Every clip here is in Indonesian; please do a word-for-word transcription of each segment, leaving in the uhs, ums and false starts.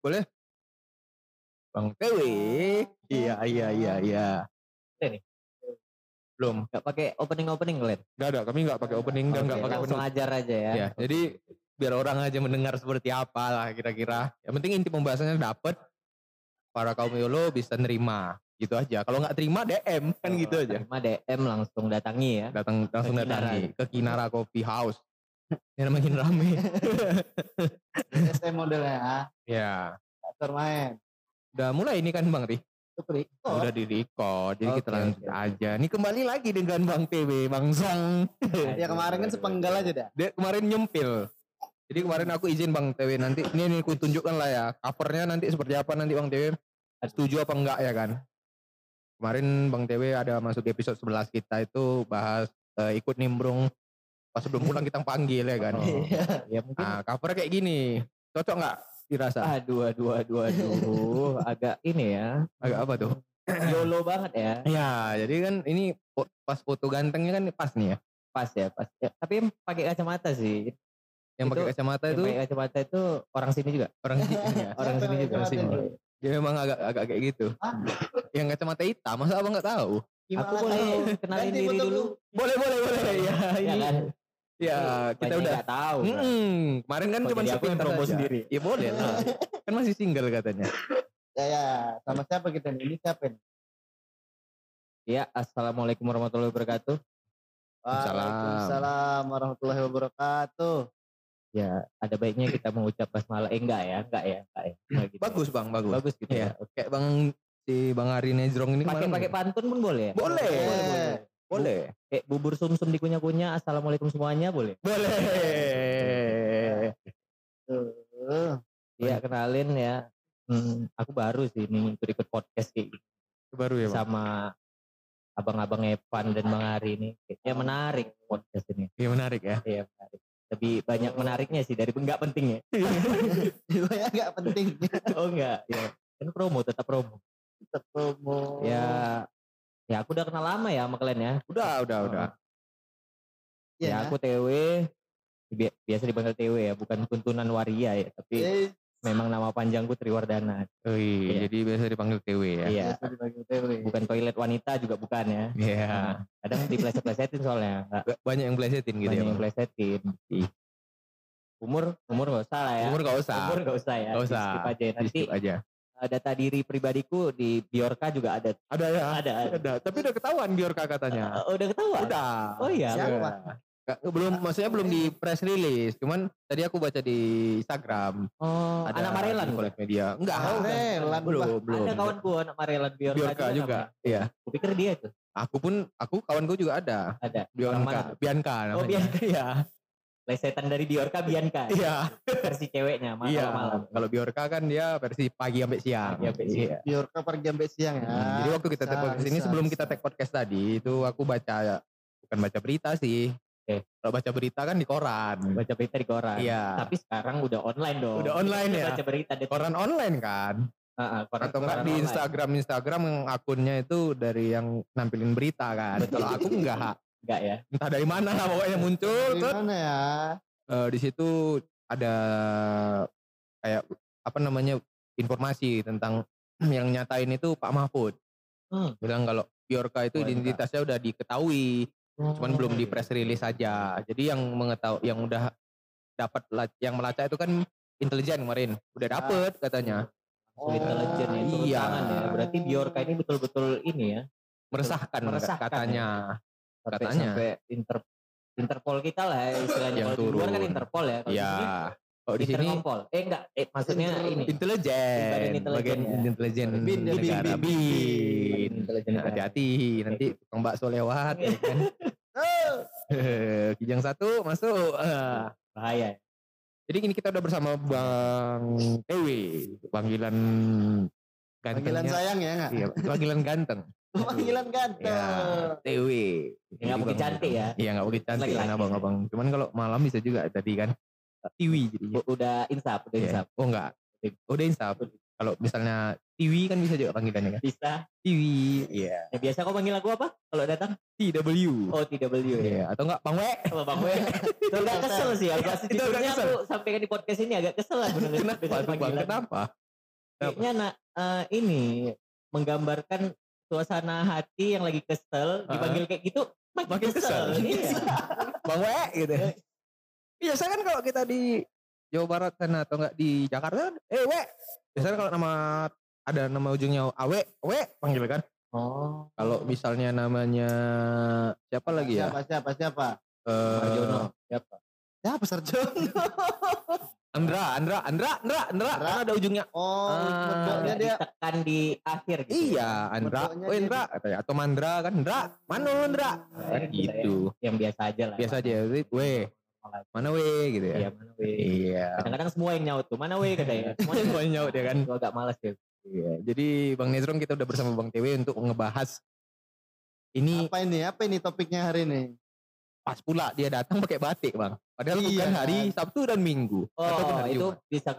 Boleh? Bang Dewi. Iya, iya, iya, iya. Ini nih. Belum. Gak pakai opening-opening kalian? Gak ada, kami gak pakai opening dan okay, gak pakai opening. Langsung ajar aja ya. Ya okay. Jadi biar orang aja mendengar seperti apalah kira-kira. Yang penting inti pembahasannya dapet. Para kaum yolo bisa nerima. Gitu aja. Kalau gak terima D M kan oh, gitu aja. Terima D M langsung datangi ya. Datang langsung ke datangi. Kinara. Ke Kinara Coffee House. Ini makin rame. S M modelnya ya. Ya. Atur main. Udah mulai ini kan Bang Ri? Udah di record, jadi okay, kita lanjut okay. aja. Ini kembali lagi dengan Bang T W, Bang Sang. Ya kemarin kan sepenggal aja dah. Dia kemarin nyempil. Jadi kemarin aku izin Bang T W nanti, ini, ini aku tunjukkan lah ya. Covernya nanti seperti apa nanti Bang T W. Setuju apa enggak ya kan. Kemarin Bang T W ada masuk episode sebelas kita itu bahas uh, ikut nimbrung. Pas sebelum pulang kita panggil ya kan. Oh, ya, mungkin. Nah covernya kayak gini. Cocok enggak? Dirasa aduh aduh aduh aduh agak ini ya agak apa tuh YOLO banget ya ya jadi kan ini pas foto gantengnya kan pas nih ya pas ya pas ya. Tapi pakai kacamata sih yang pakai kacamata itu pakai kacamata itu orang sini juga orang sini ya orang sini juga orang sini dia memang agak agak kayak gitu yang kacamata hitam masa abang nggak tahu aku boleh kenalin diri dulu boleh boleh boleh ya ini ya kita udah tahu. Hmm, kemarin kan cuma sepuluh promo sendiri. Ya boleh lah. Kan masih single katanya. Ya, ya. Sama siapa kita nih? Ini siapa nih? Ya, assalamualaikum warahmatullahi wabarakatuh. Waalaikumsalam warahmatullahi wabarakatuh. Ya, ada baiknya kita mengucap basmalah. Eh, enggak ya, enggak ya, enggak ya. Enggak gitu. Bagus bang, bagus. Bagus gitu ya. ya. Oke, bang si Bang Ari Nezrong ini pakai pakai pantun pun boleh. Ya? Boleh. boleh, boleh, boleh. Boleh. Kayak bubur sumsum dikunyah-kunyah. Assalamualaikum semuanya boleh. Boleh. Iya kenalin ya. Hmm, aku baru sih ini untuk ikut podcast kayak gitu. Baru ya. Bang? Sama abang-abang Evan dan Bang Ari ini. Kayaknya menarik podcast ini. Iya menarik ya. Iya menarik. Lebih banyak menariknya sih dari enggak pentingnya. Iya enggak penting. Oh enggak. Ya. Kan promo tetap promo. Tetap promo. Ya. Ya aku udah kenal lama ya sama kalian ya. Udah, udah, oh. udah. Ya, ya aku T W, biasa dipanggil T W ya, bukan tuntunan waria ya, tapi yes. memang nama panjangku Triwardana. Oh iya, jadi biasa dipanggil T W ya. Iya, dipanggil T W. Bukan toilet wanita juga bukan ya. Iya. Yeah. Nah, kadang dipleset-plesetin soalnya. Gak, banyak yang plesetin gitu banyak ya. Banyak yang plesetin. Umur, umur enggak usah lah ya. Umur enggak usah. Umur enggak usah ya. Enggak usah. Skip aja nanti. Skip aja. Data diri pribadiku di Biorka juga ada. Ada ya? Ada. ada. ada. Tapi udah ketahuan Biorka katanya. Uh, udah ketahuan? Udah. Oh iya. Siapa? Belum, maksudnya belum di press release. Cuman tadi aku baca di Instagram. Oh, ada anak Marelan? Kolek media. Enggak. Marelan. Belum, belum. Ada kawanku anak Marelan Biorka, Biorka juga. juga. Iya. Aku pikir dia tuh. Aku pun, aku kawanku juga ada. Ada. Biorka. Bianca namanya. Oh Bianca ya. Lesetan dari Biorka Bianca. Iya. Versi ceweknya malam-malam. Iya. Kalau Biorka kan dia versi pagi sampai siang. Pagi sampai siang. Iya. Biorka pagi sampai siang ya. Hmm. Jadi waktu kita take podcast ini sebelum bisa. kita take podcast tadi itu aku baca bukan baca berita sih. Okay. Kalau baca berita kan di koran. Baca berita di koran. Iya. Tapi sekarang udah online dong. Udah online ya. Baca berita di koran online kan. Uh-huh, koran, atau enggak di Instagram online. Instagram akunnya itu dari yang nampilin berita kan. Kalau aku enggak. Enggak ya. Entah dari mana lah pokoknya muncul dari tuh. Mana ya? Uh, di situ ada kayak apa namanya informasi tentang yang nyatain itu Pak Mahfud. Hmm. Bilang kalau Biorka itu oh, identitasnya udah diketahui, oh, cuman belum di press release saja. Jadi yang mengetahui yang udah dapat yang melacak itu kan intelijen kemarin. Udah dapat katanya. Oh, intelijen itu iya. ya. Berarti Biorka ini betul-betul ini ya. Meresahkan, meresahkan katanya. Ya. Sampai, katanya sampai inter, Interpol kita lah ya, istilahnya kalau di luar kan Interpol ya kalau ya. di sini Interpol eh enggak eh maksudnya inter- ini intelijen bagian intelijen negara bin hati-hati nanti tukang bakso lewat ya kan kijang satu masuk bahaya. Jadi ini kita udah bersama Bang Ewi panggilan panggilan sayang ya enggak iya panggilan ganteng panggilan ganteng ya, T W nggak mungkin cantik ya iya nggak mungkin cantik kan abang-abang cuman kalau malam bisa juga tadi kan T V jadi udah insaf udah insaf yeah. oh enggak udah insaf kalau misalnya T V kan bisa juga panggilannya kan bisa T V iya yeah. Yang biasa kau panggil aku apa kalau datang T W oh T W ya yeah. Atau enggak Bang We kalau Bang We itu agak kesel sih agak sejujurnya aku sampaikan di podcast ini agak kesel lah kenapa kenapa Kayaknya nah, uh, ini menggambarkan suasana hati yang lagi kesel, uh-huh. dipanggil kayak gitu makin, makin kesel. kesel. Iya. Bawa gitu. Biasanya kan kalau kita di Jawa Barat sana atau enggak di Jakarta, eh we. Biasanya kalau nama ada nama ujungnya awe, we panggil kan. Oh. Kalau misalnya namanya siapa lagi ya? Siapa siapa siapa? Uh, Sarjono. Siapa? Siapa Sarjono? Andra, Andra, Andra, Andra, Andra, Andra. Ada ujungnya. Oh, bentuknya ah, dia tekan di akhir gitu. Iya, Andra. Oh, Andra dia... atau Mandra kan? Andra, mana Andra? Kan nah, gitu. Yang biasa aja lah. Biasa aja. Weh. Mana weh gitu ya. Iya, mana weh. Iya. Kadang-kadang semua yang nyaut tuh. Mana weh katanya. Semua yang nyaut ya kan. Gua agak malas gitu. Iya. Jadi Bang Nezrom, kita udah bersama Bang T W untuk ngebahas ini. Apa ini? Apa ini topiknya hari ini? Pas pula dia datang pakai batik, Bang. Padahal iya, bukan hari Sabtu dan Minggu. Oh, hari itu Jumat. Bisa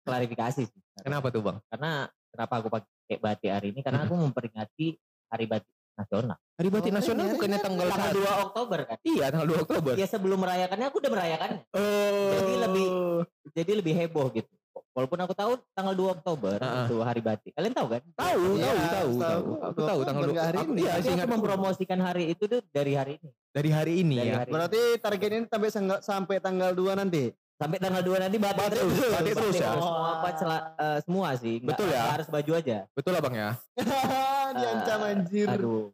klarifikasi sih. Kenapa tuh, Bang? Karena kenapa aku pakai batik hari ini? Karena aku memperingati Hari Batik Nasional. Hari Batik oh, Nasional hari bukannya tanggal dua Oktober kan? Iya, tanggal dua Oktober. Ya sebelum merayakannya aku udah merayakannya. Oh. Jadi lebih jadi lebih heboh gitu. Walaupun aku tahu tanggal dua Oktober uh-huh. itu Hari Batik. Kalian tahu kan? Tahu, ya, tahu, tahu, tahu. Aku tahu tanggal dua Oktober. Iya, sehingga mempromosikan hari itu tuh dari hari ini. Dari hari ini dari ya. Hari berarti target ini sampai sampai tanggal dua nanti. Sampai tanggal dua nanti batik terus. Batik terus ya. Semua apa celah, uh, semua sih. Nggak, betul ya. Harus baju aja. Betul lah Bang ya. Diancam uh, anjir. Aduh.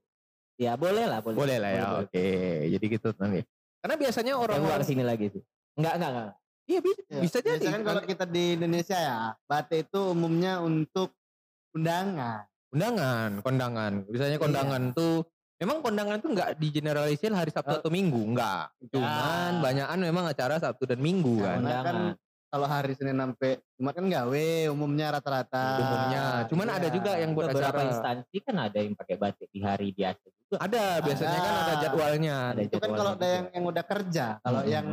Ya boleh lah, boleh. Boleh lah ya. Boleh, oke. Boleh. Jadi gitu nanti. Karena biasanya orang luar sini lagi tuh. Enggak, enggak, enggak. Iya bisa, ya, bisa jadi. Biasanya kalau kita di Indonesia ya, batik itu umumnya untuk undangan. Undangan, kondangan. Biasanya kondangan iya. tuh memang kondangan tuh enggak digeneralisir hari Sabtu oh. atau Minggu, enggak. Cuman ya. Banyakan memang acara Sabtu dan Minggu ya, kan. Kan kalau hari Senin sampai Jumat kan gawe umumnya rata-rata. Umumnya. Cuman ya. Ada juga yang buat beberapa acara. Beberapa instansi kan ada yang pakai batik di hari biasa juga. Ada, biasanya ada. Kan ada jadwalnya. Ada itu jadwalnya kan kalau ada yang, yang udah kerja, kalau hmm. yang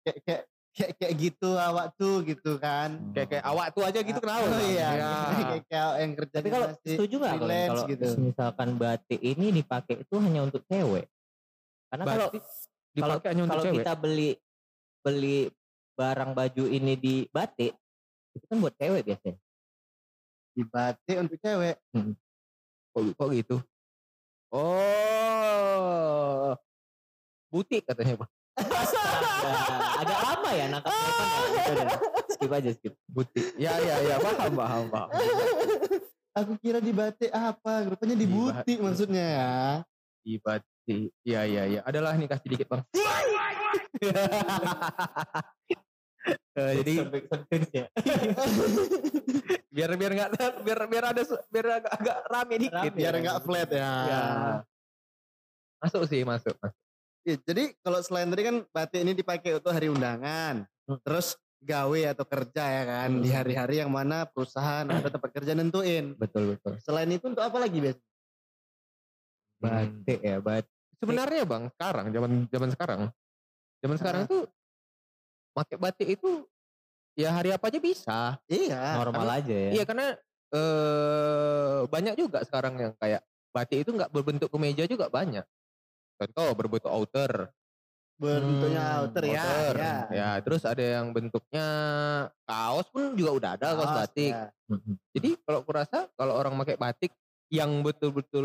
kayak kayak kayak kaya gitu awak tuh gitu kan. Hmm. Kayak kayak awak tuh aja gitu kenapa? Oh, iya. Ya. Kayak kayak yang kerja. Tapi kalau setuju enggak kalau misalkan batik ini dipakai itu hanya untuk cewek? Karena kalau dipakai hanya untuk cewek. Kalau kita beli beli barang baju ini di batik itu kan buat cewek biasanya. Di batik untuk cewek. Hmm. Kok, kok gitu? Oh. Butik katanya, Bang. Astaga, agak lama ya nangkap telepon ya. Skip aja skip. Butik. Ya ya ya paham paham paham. Aku kira di batik apa? Rupanya di butik maksudnya ya. Di batik. Ya ya ya. Adalah nih kasih dikit Bang. uh, jadi biar biar enggak biar biar ada biar agak, agak rame dikit. Biar enggak ya. Flat ya. ya. Masuk sih masuk masuk. Ya, jadi kalau selain tadi kan batik ini dipakai untuk hari undangan, terus gawe atau kerja ya kan hmm. di hari-hari yang mana perusahaan atau tempat kerja nentuin. Betul betul. Selain itu untuk apa lagi biasanya? Batik ya batik. Sebenarnya Bang, sekarang zaman zaman sekarang, zaman nah. sekarang tuh pakai batik itu ya hari apa aja bisa. Iya. Normal karena, aja. Ya. Iya karena ee, banyak juga sekarang yang kayak batik itu nggak berbentuk kemeja juga banyak. Contoh berbentuk outer, bentuknya hmm, outer, ya, outer ya. Ya, terus ada yang bentuknya kaos pun juga udah ada kaos, kaos batik. Ya. Jadi kalau kurasa kalau orang pakai batik yang betul-betul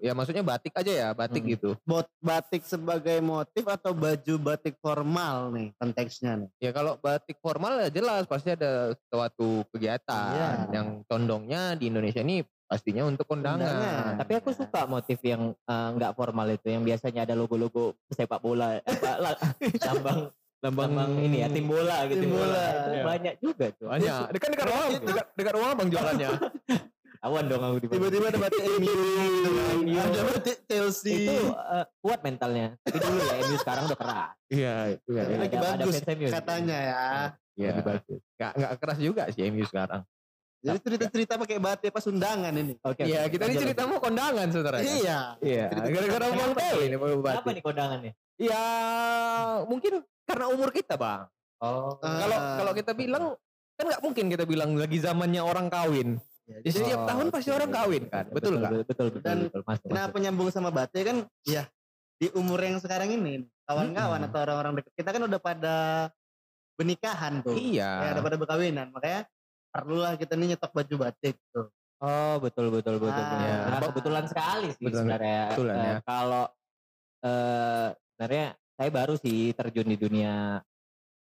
ya maksudnya batik aja ya batik hmm. gitu. Bot batik sebagai motif atau baju batik formal nih konteksnya nih. Ya kalau batik formal ya jelas pasti ada suatu kegiatan ya. Yang condongnya di Indonesia ini. Pastinya untuk undangan. Tapi aku suka motif yang uh, gak formal itu. Yang biasanya ada logo-logo sepak bola. Lambang lambang ini ya. Tim bola gitu. Tim bola. Itu ya. Banyak juga tuh. Banyak. Dekat-dekat ruang. Dekat, dekat ruang Bang jualannya. Awan dong aku. Tiba-tiba ada batik M U. Ada batik Chelsea. Itu uh, kuat mentalnya. Tapi dulu ya M U sekarang udah keras. Iya. Ya, ya. Lagi ada, bagus ada katanya ya. Iya. Gak, gak keras juga sih M U sekarang. Jadi cerita-cerita pakai batik pas undangan ini. Oke. Okay, iya, okay. Kita ini cerita mau kondangan sebenarnya. Iya. Iya. Gara-gara Bang T W ini mau batik. Apa nih kondangan nih? Ya, mungkin karena umur kita, Bang. Oh. Kalau uh. kalau kita bilang kan enggak mungkin kita bilang lagi zamannya orang kawin. Jadi ya, setiap oh, tahun pasti betul, orang kawin kan? Betul enggak? Betul, betul, betul. Dan betul, betul, kenapa betul. Nyambung sama batik kan? Iya. Di umur yang sekarang ini, kawan-kawan hmm. atau orang-orang dekat kita kan udah pada benikahan tuh. Iya. Ya, udah pada berkawinan, makanya perlulah kita nih nyetok baju batik tuh. Oh betul betul betul. Ah, ya. Nah, kebetulan sekali sih betul, sebenarnya. Betulan, ya. uh, kalau uh, sebenarnya saya baru sih terjun di dunia.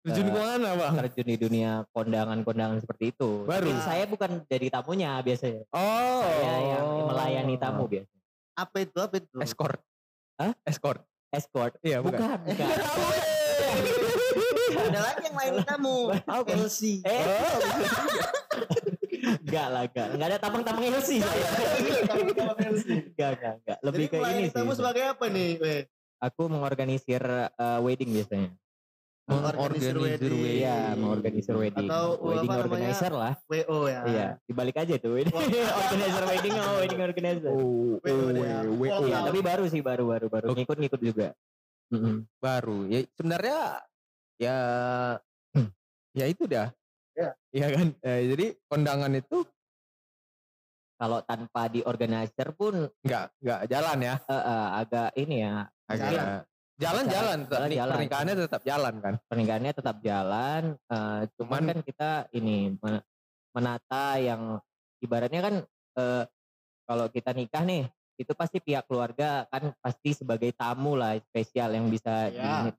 Terjun ke mana bang? Terjun di dunia kondangan-kondangan seperti itu. Baru. Tapi saya bukan jadi tamunya biasanya. Oh. Saya yang melayani tamu biasanya. Apa itu? Apa itu? Escort. Hah? Escort. Escort. Iya bukan. Bukan. bukan. Ada lagi yang melayani tamu. L C. Eh. Enggak lah, enggak. Enggak ada tampang-tampang L C. Tampang-tampang L C. Enggak, enggak, enggak. Lebih ke ini sih. Jadi melayani tamu sebagai apa nih? Aku mengorganisir uh, wedding biasanya. Mengorganisir wedding. wedding. Ya, mengorganisir wedding. Atau wedding organizer lah. W O ya. Iya, dibalik aja itu. Organizer wedding sama wedding organizer. Oh, W O. Ya, tapi baru sih baru-baru baru. Ngikut-ngikut juga. Baru. Ya sebenarnya ya ya itu dah. Ya. Iya kan? Eh, jadi kondangan itu kalau tanpa diorganizer pun enggak enggak jalan ya. Uh, uh, agak ini ya. Agak jalan. Jalan-jalan, jalan, jalan, pernikahannya tetap jalan kan? Pernikahannya tetap jalan, uh, cuman, cuman kan kita ini menata yang ibaratnya kan uh, kalau kita nikah nih, itu pasti pihak keluarga kan pasti sebagai tamu lah spesial yang bisa ya.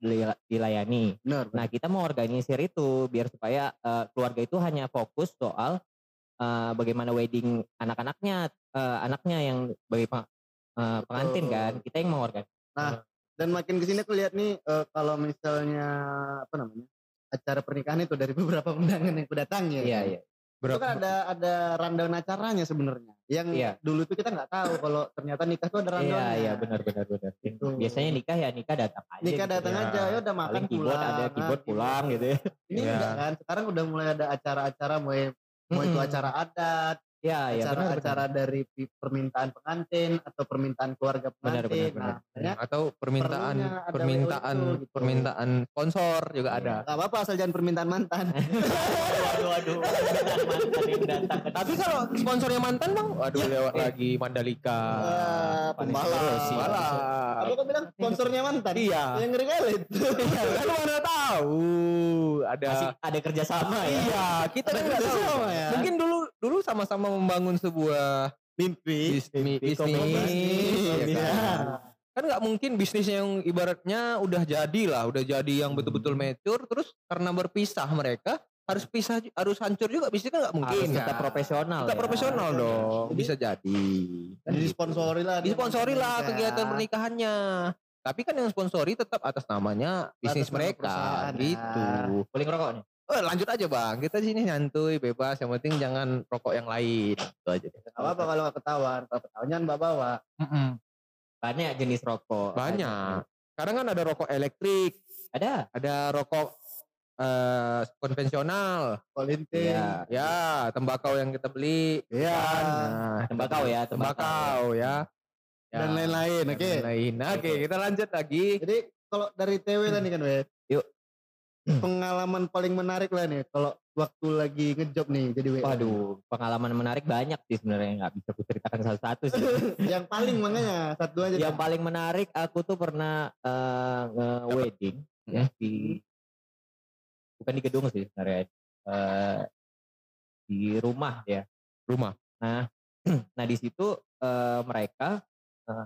dilayani. Benar, benar. Nah kita mau organisir itu biar supaya uh, keluarga itu hanya fokus soal uh, bagaimana wedding anak-anaknya, uh, anaknya yang bagi uh, pengantin kan, kita yang mengorganisir. Nah. Dan makin kesini aku lihat nih uh, kalau misalnya apa namanya acara pernikahan itu dari beberapa undangan yang berdatangnya. Iya iya. Berapa? Itu kan ada ada rundown acaranya sebenarnya. Yang iya. dulu itu kita nggak tahu kalau ternyata nikah tuh ada rundownnya. Iya iya benar benar benar. Gitu. Biasanya nikah ya nikah datang aja. Nikah gitu. datang ya. aja ya udah makan pulang. Keyboard ada keyboard pulang gitu. gitu. Ini ya. enggak kan sekarang udah mulai ada acara-acara mau mau itu acara adat. Ya, ya, acara-acara dari permintaan pengantin atau permintaan keluarga pengantin, benar, benar, benar. Nah, atau permintaan permintaan W O gitu. Permintaan sponsor juga ya, ada. Gak apa-apa asal jangan permintaan mantan. Waduh, waduh, permintaan mantan yang datang. Tapi kalau sponsornya mantan bang, waduh lewat lagi Mandalika, uh, pembalap. Aku kan bilang sponsornya mantan. Iya. Yang ngeri kali itu. Kan mana tahu ada. Masih ada kerjasama ya. Iya, kita ada kerjasama ya. Mungkin dulu dulu sama-sama membangun sebuah mimpi bisnis, bisnis ya kan? Kan nggak mungkin bisnis yang ibaratnya udah jadi lah udah jadi yang betul-betul mature terus karena berpisah mereka harus pisah harus hancur juga bisnis kan nggak mungkin harus kita ya. profesional kita ya. profesional ya. dong jadi, bisa jadi dan disponsori lah disponsori lah kegiatan ya. pernikahannya tapi kan yang sponsori tetap atas namanya bisnis atas mereka gitu ya. Paling rokok nih. Oh, lanjut aja bang, kita sini santuy, bebas, yang penting jangan rokok yang lain. Itu aja. Gak apa-apa kalau gak ketahuan, kalau ketahuan jangan bawa-bawa. Mm-mm. Banyak jenis rokok. Banyak. Sekarang kan ada rokok elektrik. Ada. Ada rokok uh, konvensional. Kolinting. Ya, ya, tembakau yang kita beli. Iya. Nah, tembakau ya. Tembakau, tembakau ya. ya. Dan lain-lain, oke. Okay. Lain. Oke, okay, kita lanjut lagi. Jadi kalau dari T W tadi kan, Wes. Yuk. Pengalaman paling menarik lah nih kalau waktu lagi ngejob nih jadi W O. Waduh, pengalaman menarik banyak sih sebenarnya, nggak bisa aku ceritakan satu-satu sih. Yang paling makanya satu aja. Yang dah. paling menarik aku tuh pernah uh, wedding ya di bukan di gedung sih sebenarnya uh, di rumah ya. Rumah. Nah, nah di situ uh, mereka uh,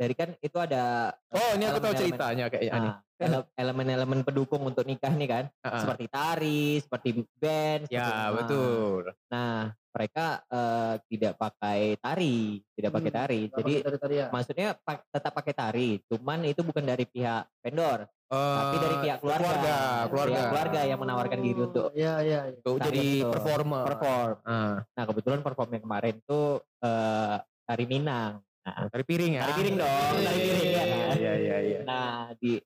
dari kan itu ada. Oh ini aku tahu ceritanya kayaknya. Nah, elemen-elemen pendukung untuk nikah nih kan, uh-huh. seperti tari, seperti band. Ya seperti betul. Nah mereka uh, tidak pakai tari, tidak pakai tari. Hmm, Jadi pakai tari, ya. maksudnya pak, tetap pakai tari, cuman itu bukan dari pihak vendor, uh, tapi dari pihak keluarga, keluarga, keluarga. Pihak keluarga yang menawarkan diri untuk, oh, ya, ya, ya. untuk jadi itu. performer. Perform. Uh. Nah kebetulan performnya kemarin tuh uh, tari Minang. Nah, tari piring ya. Tari piring dong. Tari piring ya. Iya iya iya. Nah di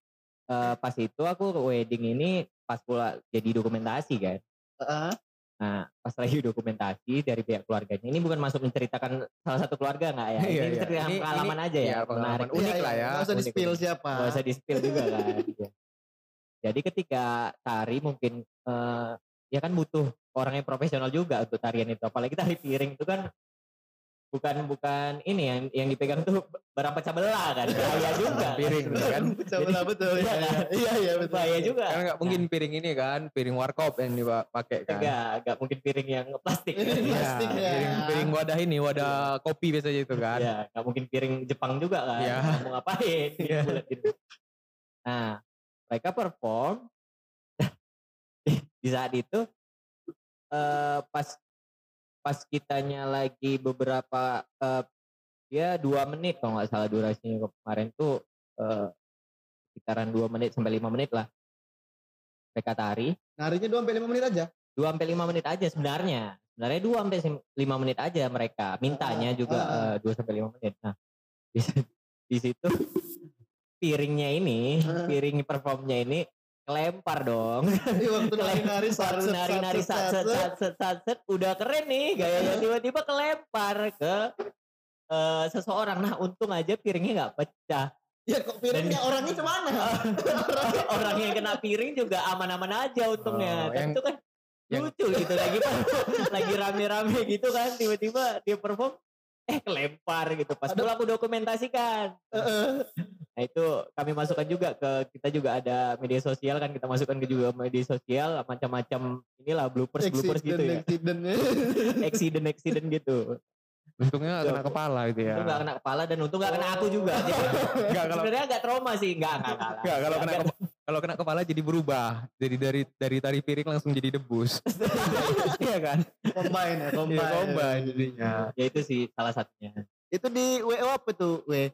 Uh, pas itu aku wedding ini pas pula jadi dokumentasi kan. Uh-huh. Nah pas lagi dokumentasi dari pihak keluarganya. Ini bukan masuk menceritakan salah satu keluarga gak ya? Ini cerita pengalaman aja ya. ya pengalaman menarik. Unik ya, lah ya. Gak usah di-spill siapa. Gak usah di-spill juga kan. Jadi ketika tari mungkin uh, ya kan butuh orang yang profesional juga untuk tarian itu. Apalagi tari piring itu kan bukan bukan ini yang yang dipegang tuh barang pecah belah kan, bahaya juga piring kan, pecah belah betul ya, iya iya betul, bahaya juga karena nggak mungkin piring ini kan piring warkop yang dipakai kan, nggak nggak mungkin piring yang plastik kan? Plastik ya, ya. Piring, piring wadah ini wadah ya. Kopi biasanya itu kan, ya nggak mungkin piring Jepang juga kan, ya. Mau ngapain ya. Nah mereka perform di saat itu uh, pas pas kitanya lagi beberapa uh, ya dua menit kalau nggak salah durasinya kemarin tuh uh, sekitaran dua menit sampai lima menit lah mereka tari. Narinya dua sampai lima menit aja. Dua sampai lima menit aja sebenarnya. Sebenarnya dua sampai lima menit aja mereka mintanya juga uh, dua sampai lima menit. Nah di, di situ piringnya ini piring performnya ini lempar dong. Di waktu nari-nari nari-nari satset satset satset udah keren nih gayanya tiba-tiba kelempar ke uh, seseorang. Nah, untung aja piringnya enggak pecah. Ya kok piringnya dan, orangnya kemana? Orang yang kena piring juga aman-aman aja untungnya. Oh, yang, itu kan yang, lucu gitu lagi lagi rame-rame gitu kan tiba-tiba dia perform eh kelempar gitu. Pas dulu aku dokumentasikan. Uh-uh. Nah itu kami masukkan juga ke kita juga ada media sosial kan kita masukkan ke juga media sosial macam-macam inilah bloopers bloopers gitu ya. Accident accident accident gitu. Untungnya gak kena kepala gitu ya. Untung gak kena kepala dan untung gak kena aku juga. Sebenarnya agak trauma sih, enggak enggak enggak. Enggak kalau kena kalau kena kepala jadi berubah. Jadi dari dari tari piring langsung jadi debus. Iya kan? Combine ya, combine. Combine jadinya. Ya itu sih salah satunya. Itu di W O apa tuh, W?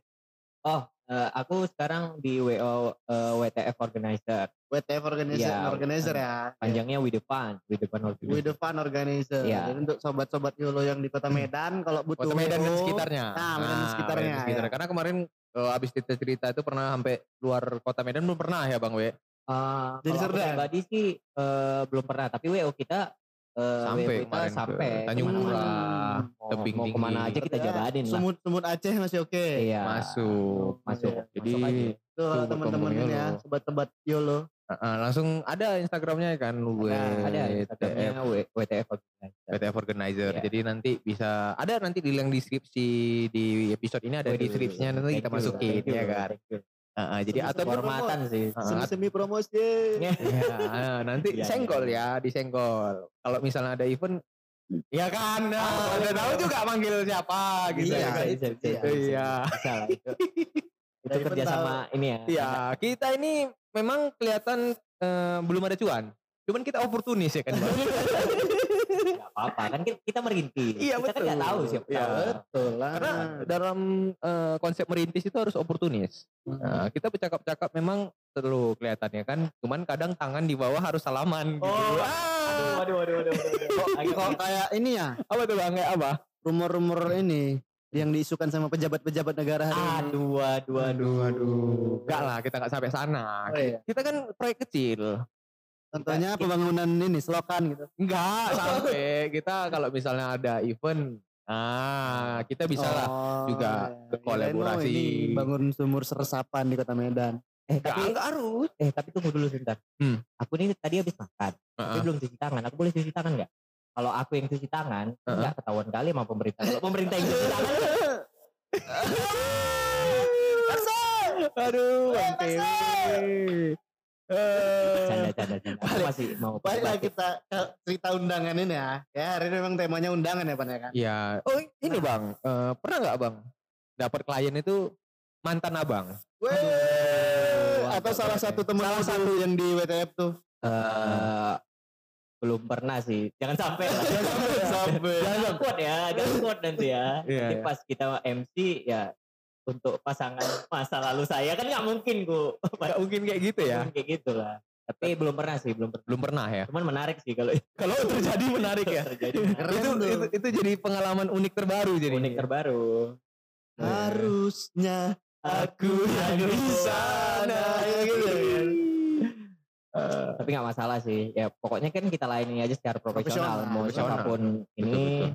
Oh, uh, aku sekarang di W O uh, W T F organizer. W T F organizer, ya, organizer ya. Panjangnya We The Fun, We The Fun organizer. We The Fun organizer. Ya. Jadi untuk sobat-sobat YOLO yang di Kota Medan kalau butuh Kota Medan dan sekitarnya. Nah, Medan dan sekitarnya. Nah, sekitarnya. Ya. Karena kemarin uh, abis cerita-cerita itu pernah sampai luar Kota Medan belum pernah ya, Bang W. Uh, Jadi serda. Pribadi sih uh, belum pernah, tapi W O kita Uh, sampai kemarin sampai Tanjung Pura, tebing tinggi. Mau kemana aja kita jabanin lah. Sumut-sumut Aceh masih oke. Okay. Iya. Masuk, masuk. Iya. Jadi itu teman-teman ya, sobat-sobat YOLO. Uh, langsung ada Instagramnya kan, W T F. Ada, ada Instagramnya W T F Organizer. W T F Organizer. Yeah. Jadi nanti bisa ada nanti di link deskripsi di episode ini ada deskripsinya nanti kita masukin ya kan. Uh, jadi semi atau formatan sih uh, semi promosi ya, uh, nanti senggol ya disenggol kalau misalnya ada event ya kan udah oh, oh, tahu juga manggil siapa gitu iya, ya bisa, bisa, bisa, iya bisa, bisa, itu, itu kerja sama ini ya iya kita ini memang kelihatan uh, belum ada cuan cuman kita oportunis ya kan Bang. Gak apa-apa kan kita merintis iya, kita betul. Kan gak tahu siapa ya, tahu. Betul lah. Karena dalam uh, konsep merintis itu harus oportunis hmm. Nah, kita bercakap-cakap memang seru kelihatannya kan cuman kadang tangan di bawah harus salaman oh, gitu ah. Aduh aduh aduh aduh kok kayak ini ya apa tuh Bang kayak apa rumor-rumor ini yang diisukan sama pejabat-pejabat negara hari ini. Aduh, aduh, aduh, aduh. Enggak lah kita gak sampai sana oh, iya. Kita kan proyek kecil contohnya pembangunan ini selokan gitu enggak sampai kita kalau misalnya ada event ah kita bisa lah oh, juga iya. Kolaborasi ini bangun sumur resapan di Kota Medan eh enggak, tapi enggak harus eh tapi tunggu dulu sebentar hmm. Aku ini tadi habis makan uh-uh. Tapi belum cuci tangan aku boleh cuci tangan nggak kalau aku yang cuci tangan uh-uh. Enggak ketahuan kali sama pemerintah kalau pemerintah yang cuci tangan aduh aduh canda-canda masih mau baiklah kita cerita undangan ini ya ya hari ini memang temanya undangan ya Pak ya kan ya oh ini nah. Bang uh, pernah nggak Bang dapat klien itu mantan abang Wee, atau salah satu teman salah satu yang di W T F tuh uh, belum pernah sih jangan sampai lah. Jangan sampai jangan kuat ya jangan kuat nanti ya nanti yeah, pas kita M C ya untuk pasangan masa lalu saya kan nggak mungkin ku nggak mungkin kayak gitu ya mungkin kayak gitulah tapi belum pernah sih belum pernah. Belum pernah ya cuman menarik sih kalau kalau terjadi menarik ya terjadi menarik. Itu, itu itu jadi pengalaman unik terbaru jadi unik terbaru harusnya aku ada di sana ya gitu tapi nggak masalah sih ya pokoknya kan kita lainin aja secara profesional, profesional. Mau siapapun ini betul.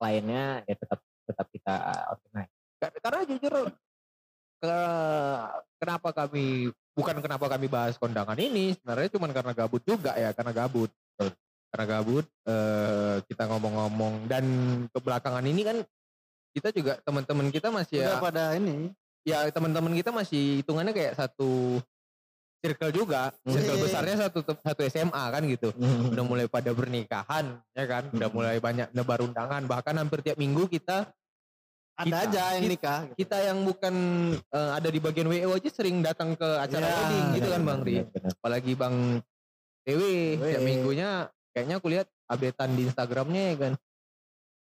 Kliennya ya tetap tetap kita organize karena jujur ke, kenapa kami bukan kenapa kami bahas kondangan ini sebenarnya cuman karena gabut juga ya karena gabut karena gabut. Uh, kita ngomong-ngomong, dan kebelakangan ini kan kita juga teman-teman kita masih udah ya, pada ini ya, teman-teman kita masih hitungannya kayak satu circle juga, circle besarnya satu satu S M A kan gitu. Udah mulai pada bernikahan ya kan, udah mulai banyak nebar undangan, bahkan hampir tiap minggu kita ada kita, aja yang nikah gitu. Kita yang bukan uh, ada di bagian W O aja sering datang ke acara ya, wedding gitu kan Bang Ri. Apalagi Bang Dewi tiap minggunya kayaknya aku lihat updatean di Instagramnya ya kan.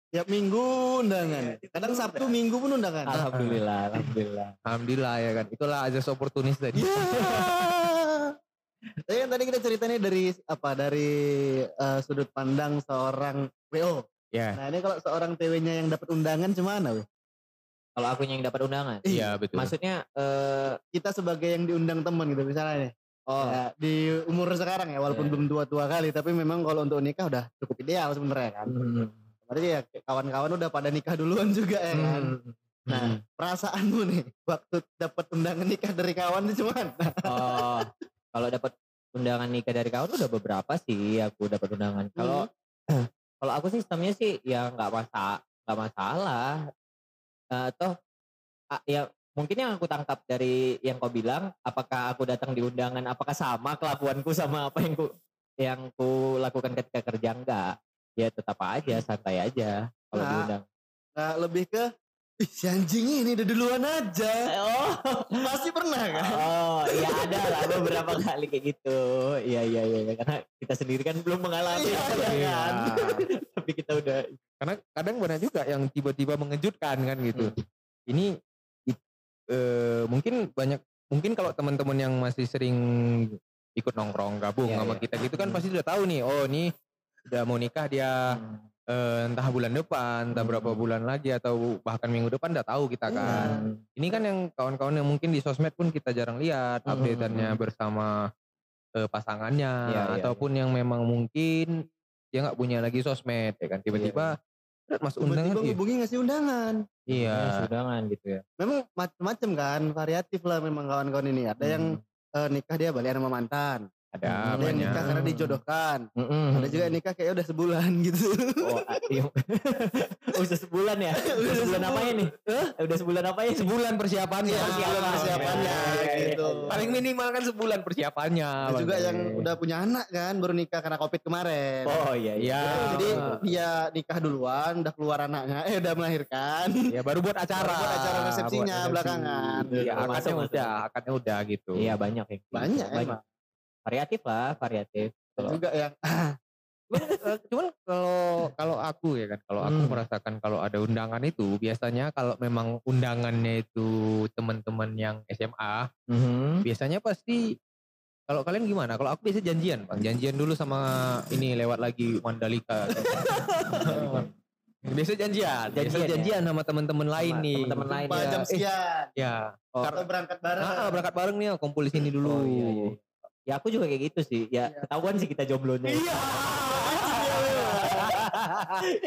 Tiap minggu undangan. Kadang Sabtu minggu pun undangan. Alhamdulillah, alhamdulillah. Alhamdulillah ya kan. Itulah azas oportunis tadi. Yeah. Tapi yang tadi kita ceritanya dari apa? Dari uh, sudut pandang seorang W O. Yeah. Nah, ini kalau seorang T W-nya yang dapat undangan gimana, weh? Kalau akunya yang dapat undangan. Iya, betul. Maksudnya uh, kita sebagai yang diundang teman gitu misalnya. Oh, ya, di umur sekarang ya, walaupun yeah. belum tua-tua kali, tapi memang kalau untuk nikah udah cukup ideal sebenarnya kan. Mm-hmm. Berarti ya kawan-kawan udah pada nikah duluan juga ya kan. Mm-hmm. Nah, perasaanmu nih waktu dapat undangan nikah dari kawan itu cuman. Oh, kalau dapat undangan nikah dari kawan udah beberapa sih aku dapat undangan. Kalau mm. kalau aku sistemnya sih ya nggak masalah, nggak masalah. Uh, toh uh, ya. Mungkin yang aku tangkap dari yang kau bilang, apakah aku datang di undangan, apakah sama kelakuanku sama apa yang ku yang ku lakukan ketika kerja? Enggak, ya tetap aja, santai aja kalau nah, diundang. Nah, lebih ke si anjing ini udah duluan aja. Oh, pasti pernah kan? Oh, ya ada lah beberapa kali kayak gitu. Iya iya iya, karena kita sendiri kan belum mengalami ya, apa ya, kan. Ya. Tapi kita udah. Karena kadang banyak juga yang tiba-tiba mengejutkan kan gitu. Hmm. Ini E, mungkin banyak mungkin kalau teman-teman yang masih sering ikut nongkrong gabung yeah, sama yeah. kita gitu kan pasti sudah tahu nih, oh ini udah mau nikah dia hmm. e, entah bulan depan entah hmm. berapa bulan lagi atau bahkan minggu depan udah tahu kita kan. hmm. Ini kan yang kawan-kawan yang mungkin di sosmed pun kita jarang lihat hmm. update-annya bersama e, pasangannya yeah, ataupun yeah, yeah. yang memang mungkin dia nggak punya lagi sosmed ya kan, tiba-tiba yeah. Mas undangan tiba-tiba ngubungi iya. ngasih undangan. Iya, ngasih undangan gitu ya. Memang macam-macam kan, variatif lah memang kawan-kawan ini. Ada hmm. yang eh, nikah dia balikan sama mantan. Ada, ada banyak. Yang nikah karena dijodohkan. Mm-mm. Ada juga yang nikah kayaknya udah sebulan gitu. Oh, oh udah sebulan ya? Udah sebulan apa ini? Huh? Udah sebulan apa ini? Sebulan persiapannya. Ya, sebulan persiapannya ya, ya, gitu. Ya. Paling minimal kan sebulan persiapannya. Ada juga ya. Yang udah punya anak kan, baru nikah karena Covid kemarin. Oh iya iya. Ya, jadi dia nikah duluan, udah keluar anaknya, eh udah melahirkan. Ya baru buat acara. Baru buat acara resepsinya buat belakangan. Iya, akadnya udah, akadnya udah gitu. Iya banyak ya. Banyak emang. Variatif lah, variatif. Kalau juga yang cuman kalau kalau aku ya kan, kalau aku hmm. merasakan kalau ada undangan itu biasanya kalau memang undangannya itu teman-teman yang S M A, hmm. biasanya pasti kalau kalian gimana? Kalau aku biasa janjian, Bang. Janjian dulu sama ini lewat lagi Mandalika. Biasa janjian, biasa janjian, janjian ya? Sama teman-teman lain sama, nih. Teman-teman lain ya. Jam sekian. Eh, ya. Oh. Atau berangkat bareng. Nah, berangkat bareng nih, kumpul di sini dulu. Oh, iya, iya. Ya aku juga kayak gitu sih. Ya, ya. Ketahuan sih kita jomblonya. Iya.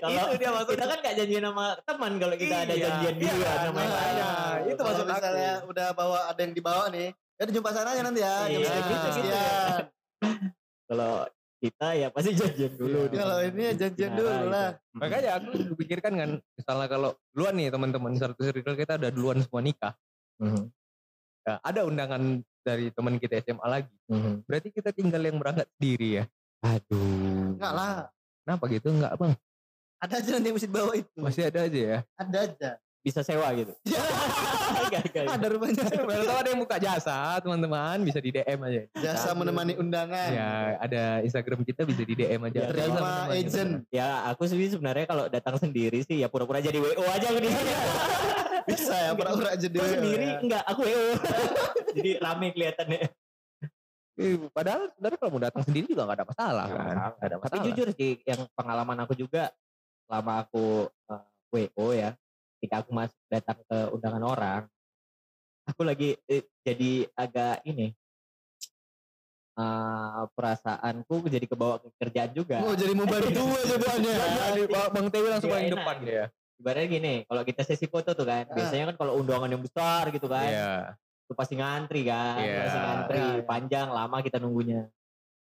Kalau dia maksud kita kan gak janjian sama teman kalau kita iya, ada janjian iya, dia sama iya, iya, iya. Itu maksud misalnya aku. Udah bawa ada yang dibawa nih. Ya jumpa sana aja nanti ya. Iya, ya, gitu gitu. Iya. Kalau kita ya pasti janjian dulu. Kalau ini ya janjian nah, dulu lah. Gitu. Makanya aku pikirkan kan misalnya kalau duluan nih teman-teman seratus circle kita udah duluan semua nikah. Mm-hmm. Ya, ada undangan dari teman kita S M A lagi, hmm. berarti kita tinggal yang berangkat sendiri ya. Aduh. Enggak lah. Kenapa gitu? Enggak Bang. Ada aja nanti yang mesti bawa itu. Masih ada aja ya. Ada aja. Bisa sewa gitu. Enggak, enggak. Ada rumahnya. Kalau ada yang buka jasa, teman-teman bisa di D M aja. Jasa menemani undangan. Ya, ada Instagram kita bisa di D M aja. Terima agent. Ya, aku sih sebenarnya kalau datang sendiri sih ya pura-pura jadi W O aja gitu. Bisa ya, pura-pura aja dulu. Sendiri ya. Enggak, aku W O. Jadi rame kelihatannya. Eh, padahal sebenarnya kalau mau datang sendiri juga gak ada masalah ya, kan. Gak ada masalah. Tapi jujur sih, yang pengalaman aku juga selama aku uh, W O ya. Ketika aku masuk datang ke undangan orang, aku lagi eh, jadi agak ini. Uh, perasaanku jadi kebawa ke kerjaan juga. Oh, jadi mau baru dua jawabannya. Bang Tewi langsung paling depan gitu ya. Ibaratnya gini, kalau kita sesi foto tuh kan, ah. biasanya kan kalau undangan yang besar gitu kan, yeah. itu pasti ngantri kan, yeah. pasti ngantri, yeah. panjang, lama kita nunggunya.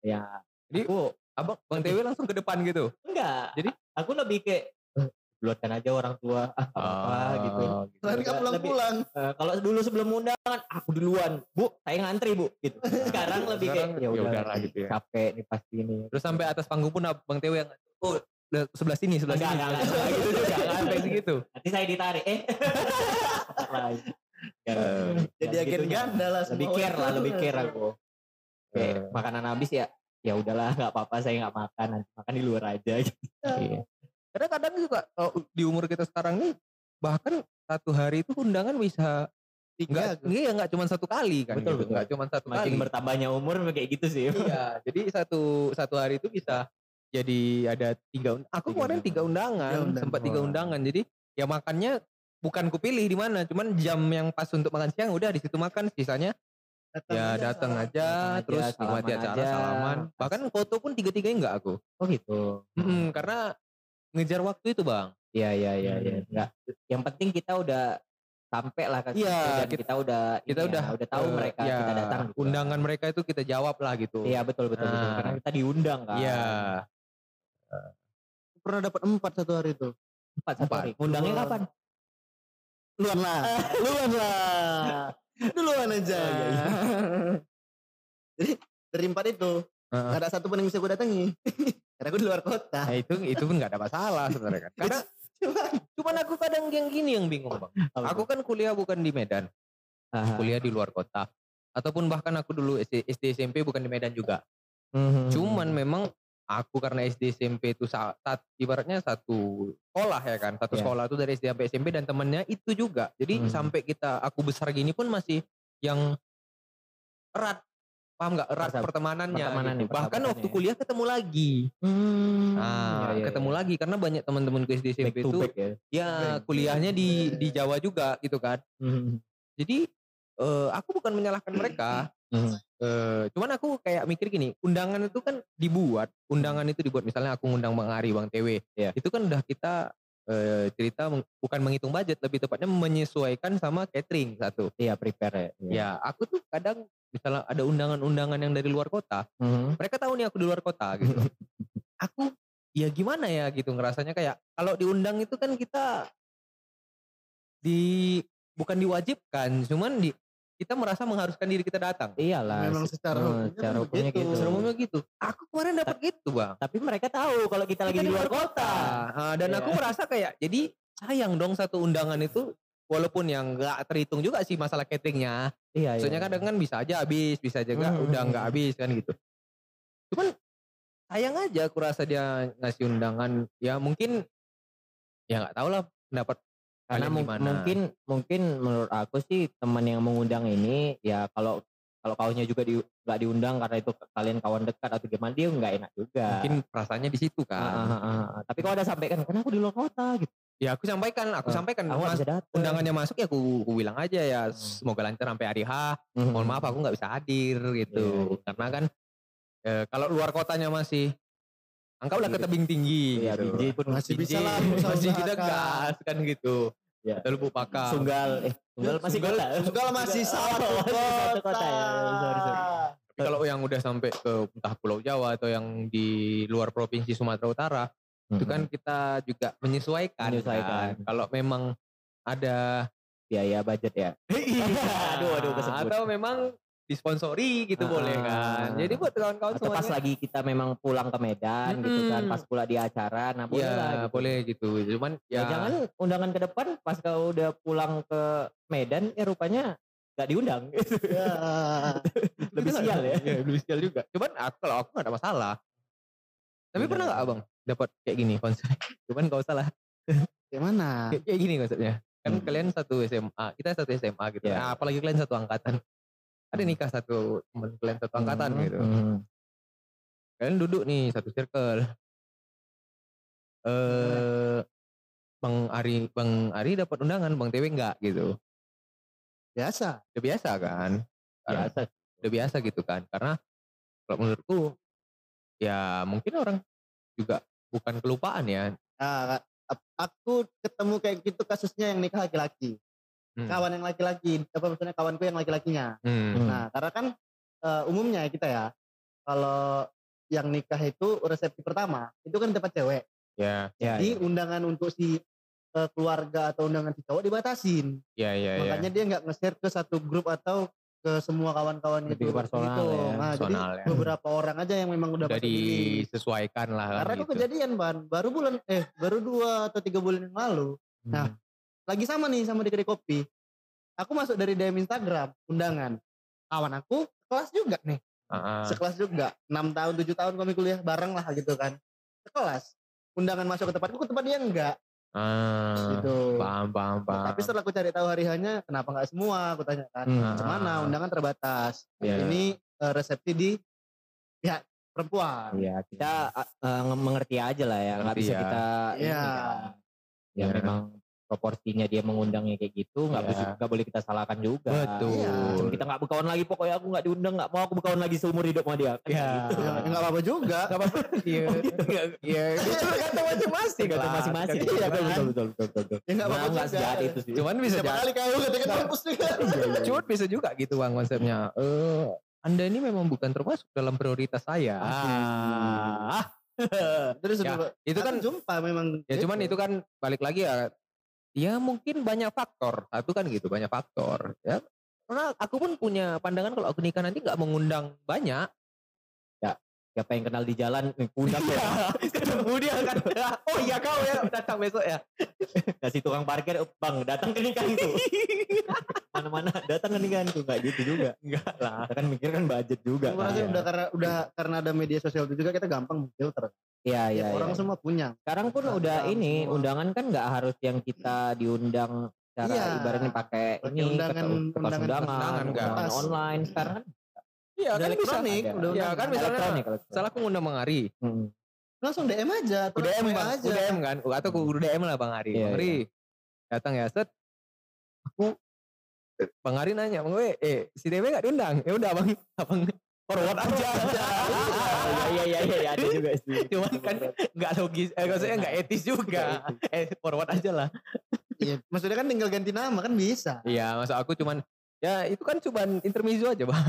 Ya, jadi aku Abang, Bang T W langsung ke depan gitu? Enggak. Jadi aku lebih kayak duluan aja orang tua ah, apa ah, gitu. Nanti kamu pulang-pulang. Uh, kalau dulu sebelum undangan aku duluan, Bu, saya ngantri, Bu, gitu. Sekarang lebih sekarang, kayak ya udah lah gitu ya. Capek nih pasti nih. Terus sampai atas panggung pun Bang T W yang oh, sebelah sini, sebelah enggak, sini. Enggak, enggak, gitu juga sampai segitu. Nanti saya ditarik eh. Ya, uh, jadi akhirnya gitu, adalah lebih care lah, lebih care aku. Oke, uh, makanan habis ya. Ya udahlah, enggak apa-apa, saya enggak makan, nanti makan di luar aja gitu. Iya. Karena kadang juga oh, di umur kita sekarang nih bahkan satu hari itu undangan bisa tiga, iya nggak cuma satu kali kan, betul, gitu. Betul. Nggak cuma satu makin kali. Makin bertambahnya umur kayak gitu sih. Iya, jadi satu satu hari itu bisa jadi ada tiga. Aku tiga kemarin undangan. tiga undangan, ya, sempat tiga undangan. Jadi ya makannya bukan kupilih di mana, cuman jam yang pas untuk makan siang udah di situ makan, sisanya datang ya datang aja, aja terus nikmati acara salaman. Bahkan foto pun tiga-tiganya nggak aku. Oh gitu. Mm-hmm, karena ngejar waktu itu Bang. Iya iya iya iya. Enggak. Yang penting kita udah sampai lah kan. Iya, kita, kita udah kita udah ya, udah tahu uh, mereka ya, kita datang. Gitu. Undangan mereka itu kita jawab lah gitu. Iya betul betul, nah, betul karena kita diundang kan. Iya. Pernah dapat empat satu hari itu. Empat satu hari. Undangnya kapan? Luan lah. Luan lah. Duluan aja. Ya, ya. Jadi dari empat itu uh-uh. ada satu pun yang bisa gue datangi. Karena gue di luar kota. Nah, itu itu pun gak ada masalah sebenarnya kan. Karena cuman, cuman aku kadang yang gini yang bingung Bang. Aku kan kuliah bukan di Medan. Aha. Kuliah di luar kota. Ataupun bahkan aku dulu S D S M P bukan di Medan juga. Mm-hmm. Cuman memang aku karena S D S M P itu saat, saat ibaratnya satu sekolah ya kan. Satu yeah. sekolah itu dari S D sampai S M P dan temannya itu juga. Jadi mm. sampai kita aku besar gini pun masih yang erat. Paham gak? Erat pertemanannya, pertemanannya gitu. Bahkan waktu kuliah ketemu lagi hmm, nah ya, ya, ketemu ya. lagi karena banyak teman-teman ke S D S M P itu back, ya, ya back, kuliahnya back. di di Jawa juga gitu kan. hmm. Jadi uh, aku bukan menyalahkan mereka. hmm. uh, cuman aku kayak mikir gini, undangan itu kan dibuat undangan itu dibuat misalnya aku ngundang Bang Ari, Bang T W yeah. itu kan udah kita uh, cerita meng, bukan menghitung budget, lebih tepatnya menyesuaikan sama catering satu. Iya yeah, prepare ya. Yeah. Ya aku tuh kadang misalnya ada undangan-undangan yang dari luar kota, mm-hmm. mereka tahu nih aku di luar kota gitu. Aku ya gimana ya gitu ngerasanya kayak kalau diundang itu kan kita di bukan diwajibkan, cuman di, kita merasa mengharuskan diri kita datang. Iyalah. Memang secara hmm, hukumnya gitu. Secara hukumnya gitu. Aku kemarin dapat Ta- gitu Bang. Tapi mereka tahu kalau kita, kita lagi di luar kota. kota. Nah, dan yeah. aku merasa kayak jadi sayang dong satu undangan itu. Walaupun yang gak terhitung juga sih masalah cateringnya. Iya, maksudnya iya. kadang kan bisa aja habis, bisa aja gak, hmm. udah gak habis kan gitu. Cuman sayang aja aku rasa dia ngasih undangan. Ya mungkin, ya gak tahu lah pendapat karena kalian gimana. Mungkin, mungkin menurut aku sih teman yang mengundang ini, ya kalau kalau kaunya juga di, gak diundang karena itu kalian kawan dekat atau gimana, dia gak enak juga. Mungkin perasaannya di situ kan. Ah, ah, ah, ah. Tapi kalau ada sampaikan, karena aku di luar kota gitu. Ya aku sampaikan, aku uh, sampaikan mas, undangannya masuk ya aku, aku bilang aja ya hmm. semoga lancar sampai hari H. Hmm. Mohon maaf aku nggak bisa hadir gitu, yeah. karena kan e, kalau luar kotanya masih angkaulah yeah. ke tebing tinggi, yeah, gitu. Biji pun masih biji, bisa lah, masih kita gas kan gitu. Ya. Yeah. Lupa pakar. Sunggal, eh, Sunggal masih Sunggal, kota. Sunggal masih satu kota. kota ya. sorry, sorry. Tapi kalau yang udah sampai ke entah Pulau Jawa atau yang di luar provinsi Sumatera Utara. Itu kan kita juga menyesuaikan, menyesuaikan. Kan? Kalau memang ada biaya budget ya. aduh aduh kesebut. Atau memang disponsori gitu ah. boleh kan. Jadi buat kawan-kawan atau semuanya. Pas lagi kita memang pulang ke Medan hmm. gitu kan, pas pula di acara nah boleh ya, lah gitu. Boleh gitu. Cuman ya, ya jangan undangan ke depan pas kau udah pulang ke Medan ya rupanya gak diundang. ya. Lebih sial ya. ya. Lebih sial juga. Cuman aku, kalau aku gak ada masalah. Tapi udah. Pernah gak Abang dapat kayak gini konsep? Cuman gak usah lah. Kayak mana? Kayak gini konsepnya. Kan hmm. kalian satu S M A, kita satu S M A gitu. Yeah. Nah, apalagi kalian satu angkatan. Ada nikah satu teman kalian satu angkatan hmm. gitu. Hmm. Kalian duduk nih satu circle. Eh hmm. Bang Ari, Bang Ari dapat undangan, Bang T W enggak gitu. Biasa, udah biasa kan? Biasa. Udah biasa gitu kan. Karena kalau menurutku ya mungkin orang juga bukan kelupaan ya. Nah, aku ketemu kayak gitu kasusnya yang nikah laki-laki. Hmm. Kawan yang laki-laki, apa maksudnya kawanku yang laki-lakinya. Hmm. Nah, karena kan uh, umumnya kita ya, kalau yang nikah itu resepsi pertama itu kan tempat cewek. Ya. Yeah, jadi yeah, yeah. undangan untuk si uh, keluarga atau undangan si cowok dibatasin. Ya yeah, ya yeah, Makanya yeah. dia nggak nge-share ke satu grup atau ke semua kawan-kawan itu. Personal, gitu. Ya, nah, jadi ya. beberapa orang aja yang memang udah, udah disesuaikan lah. Karena itu gitu. Kejadian ban, baru bulan eh baru dua atau tiga bulan yang lalu. Hmm. Nah, lagi sama nih sama di kedai kopi. Aku masuk dari D M Instagram undangan. Kawan aku kelas juga nih. Uh-uh. Sekelas juga enam tahun tujuh tahun kami kuliah bareng lah gitu kan. Sekelas. Undangan masuk ke tempatku, ke tempat dia enggak. Ah, gitu. Paham, paham, paham. Tapi setelah aku cari tahu hari-harinya, kenapa enggak semua aku tanyakan. Hmm. Gimana undangan terbatas. Yeah. Ini uh, resepsi di pihak perempuan. Iya, yeah, kita uh, mengerti aja lah ya. Enggak bisa kita Iya. Yeah. Ya yeah. memang proporsinya dia mengundangnya kayak gitu, nggak yeah. boleh, boleh kita salahkan juga. Betul. Yeah. Cuma kita nggak berkawan lagi, pokoknya aku nggak diundang, nggak mau aku berkawan lagi seumur hidup sama dia. Iya. Yeah. Gitu. Yeah. Nggak apa-apa juga. Nggak apa-apa. Iya. Iya. Itu kata masing-masing. Kata masing-masing. Iya. Betul betul betul betul. Ya nggak apa-apa juga. Sejahat itu sih. Cuman bisa kali kau ketika kampus juga. Cuman bisa juga gitu bang konsepnya. Eh, Anda ini memang bukan termasuk dalam prioritas saya. Ah. Terus itu kan jumpa memang. Ya cuman itu kan balik lagi ya. Ya mungkin banyak faktor. Satu kan gitu, banyak faktor. Ya. Karena aku pun punya pandangan kalau aku nikah nanti gak mengundang banyak. Ya, siapa yang kenal di jalan, undang ya. Ketemu dia kan. Oh iya kau ya, datang besok ya. Kasih tukang parkir, bang datang ke nikahan itu. Mana-mana datang ke nikahan itu. Gak gitu juga. Enggak lah. Kita kan mikir kan budget juga. Nah, ya. Udah karena udah karena ada media sosial itu juga kita gampang filter. Ya, ya, ya, orang ya. Semua punya. Sekarang pun nah, udah ini semua. Undangan kan nggak harus yang kita diundang secara ya. Ibaratnya pakai ini undangan undangan, undangan, undangan online sekarang kan. Iya kan bisa nih. Iya kan misalnya salah aku ngundang Bang Ari. Hmm. Langsung D M aja. Atau D M bang, aja. D M kan atau aku D M lah Bang Ari. Ya, Bang Ari ya. Datang ya set. Aku Bang Ari nanya, "Bang gue, eh si Dewe nggak diundang?" Ya udah Bang, Abang forward aja. Iya iya iya ada juga sih. Cuman kan enggak logis, eh maksudnya enggak etis juga. Eh forward aja lah. Iya, maksudnya kan tinggal ganti nama kan bisa. Iya, maksud aku cuman ya itu kan cuman intermezzo aja, Bang.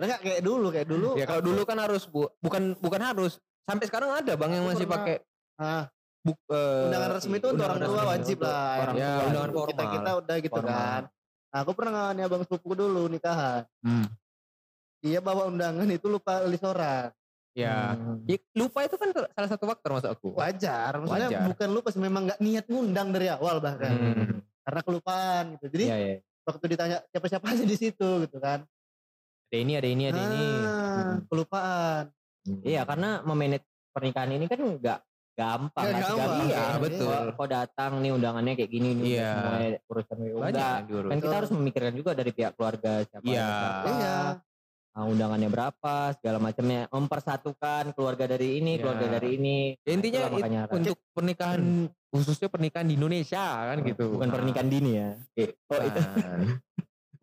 Enggak kayak dulu, kayak dulu. Ya kalau dulu kan harus bu, bukan bukan harus. Sampai sekarang ada Bang yang masih pakai ah buk, uh, undangan resmi itu untuk orang tua wajib lah. Orang tua undangan formal. Kita-kita udah gitu kan. Aku pernah ngalamin abang sepupuku dulu nikahan. Hmm. Dia bawa undangan itu lupa lisoran. Ya. Hmm. Lupa itu kan salah satu faktor maksud aku. Wajar. Maksudnya Wajar. bukan lupa sih. Memang gak niat ngundang dari awal bahkan. Hmm. Karena kelupaan gitu. Jadi ya, ya. waktu ditanya siapa-siapa aja di situ gitu kan. Ada ini, ada ini, ada ah, ini. Kelupaan. Iya hmm. karena memanage pernikahan ini kan gak gampang. Gak gampang. Iya betul. Kok datang nih undangannya kayak gini. Nih, ya. Semua urusan udah. Kan kita harus memikirkan juga dari pihak keluarga siapa. Iya. Iya. Nah, undangannya berapa segala macamnya, mempersatukan keluarga dari ini ya. keluarga dari ini ya, intinya it, untuk pernikahan hmm. khususnya pernikahan di Indonesia kan oh, gitu bukan nah. pernikahan dini ya eh, oh nah. itu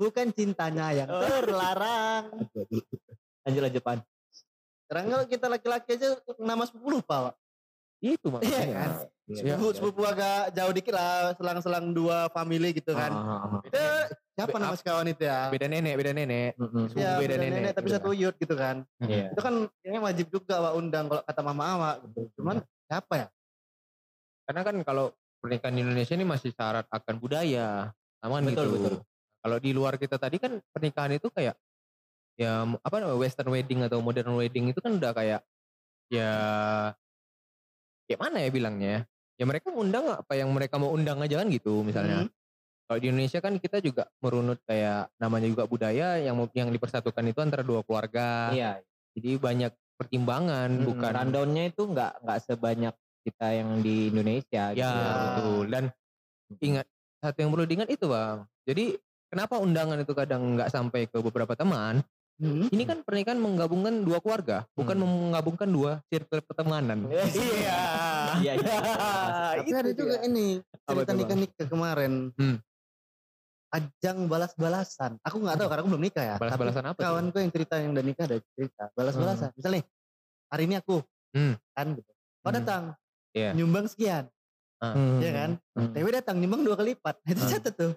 bukan cintanya yang oh. terlarang. Lanjut lanjut pan sekarang kalau kita laki-laki aja nama sepupu lupa pak itu makanya ya, kan? Sepupu sepupu agak jauh dikit lah selang-selang dua family gitu kan ah, itu siapa nama sekawan itu ya beda nenek beda nenek mm-hmm. ya, beda, beda nenek, nenek tapi beda. Satu uyut gitu kan yeah. Itu kan kayaknya wajib juga pak undang kalau kata mama awak gitu cuman siapa ya karena kan kalau pernikahan di Indonesia ini masih syarat akan budaya aman betul, gitu betul. Kalau di luar kita tadi kan pernikahan itu kayak ya apa namanya western wedding atau modern wedding itu kan udah kayak ya kayak mana ya bilangnya ya mereka undang apa yang mereka mau undang aja kan gitu misalnya hmm. Kalau di Indonesia kan kita juga merunut kayak namanya juga budaya yang yang dipersatukan itu antara dua keluarga iya jadi banyak pertimbangan hmm. bukan rundownnya itu nggak nggak sebanyak kita yang di Indonesia ya gitu. Betul dan ingat satu yang perlu diingat itu bang jadi kenapa undangan itu kadang nggak sampai ke beberapa teman. Hmm. Ini kan pernikahan menggabungkan dua keluarga, bukan hmm. menggabungkan dua circle pertemanan. Iya. Iya. Tapi ada juga ini cerita nikah-nikah kemarin. Hmm. Ajang balas-balasan. Aku nggak tahu karena aku belum nikah ya. Balas-balasan apa? Kawanku yang cerita yang udah nikah ada cerita balas-balasan. Hmm. Misalnya hari ini aku hmm. kan gitu. Kau datang, hmm. yeah. nyumbang sekian, hmm. ya kan? Hmm. T W datang nyumbang dua kali lipat. Itu hmm. catat tuh.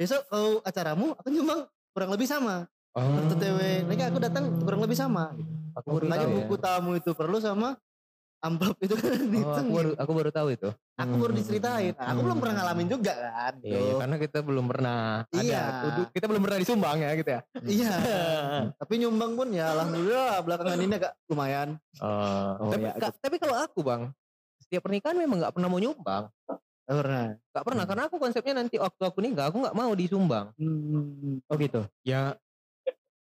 Besok kau acaramu, aku nyumbang kurang lebih sama. Oh. T W mereka aku datang kurang lebih sama. Aku baru tahu. Buku ya. Tamu itu perlu sama Ambab itu kan oh, aku, baru, aku baru tahu itu. Aku hmm. baru diceritain. Aku hmm. belum pernah ngalamin juga kan. Iya, iya, karena kita belum pernah iya. ada. Kita belum pernah disumbang ya gitu ya. Iya. Tapi nyumbang pun ya alhamdulillah belakangan ini agak lumayan. Uh, oh, tapi, ya, ka, tapi kalau aku Bang, setiap pernikahan memang gak pernah mau nyumbang. Gak pernah. Gak pernah hmm. karena aku konsepnya nanti waktu aku nikah aku gak mau disumbang. Hmm. Oh gitu. Ya.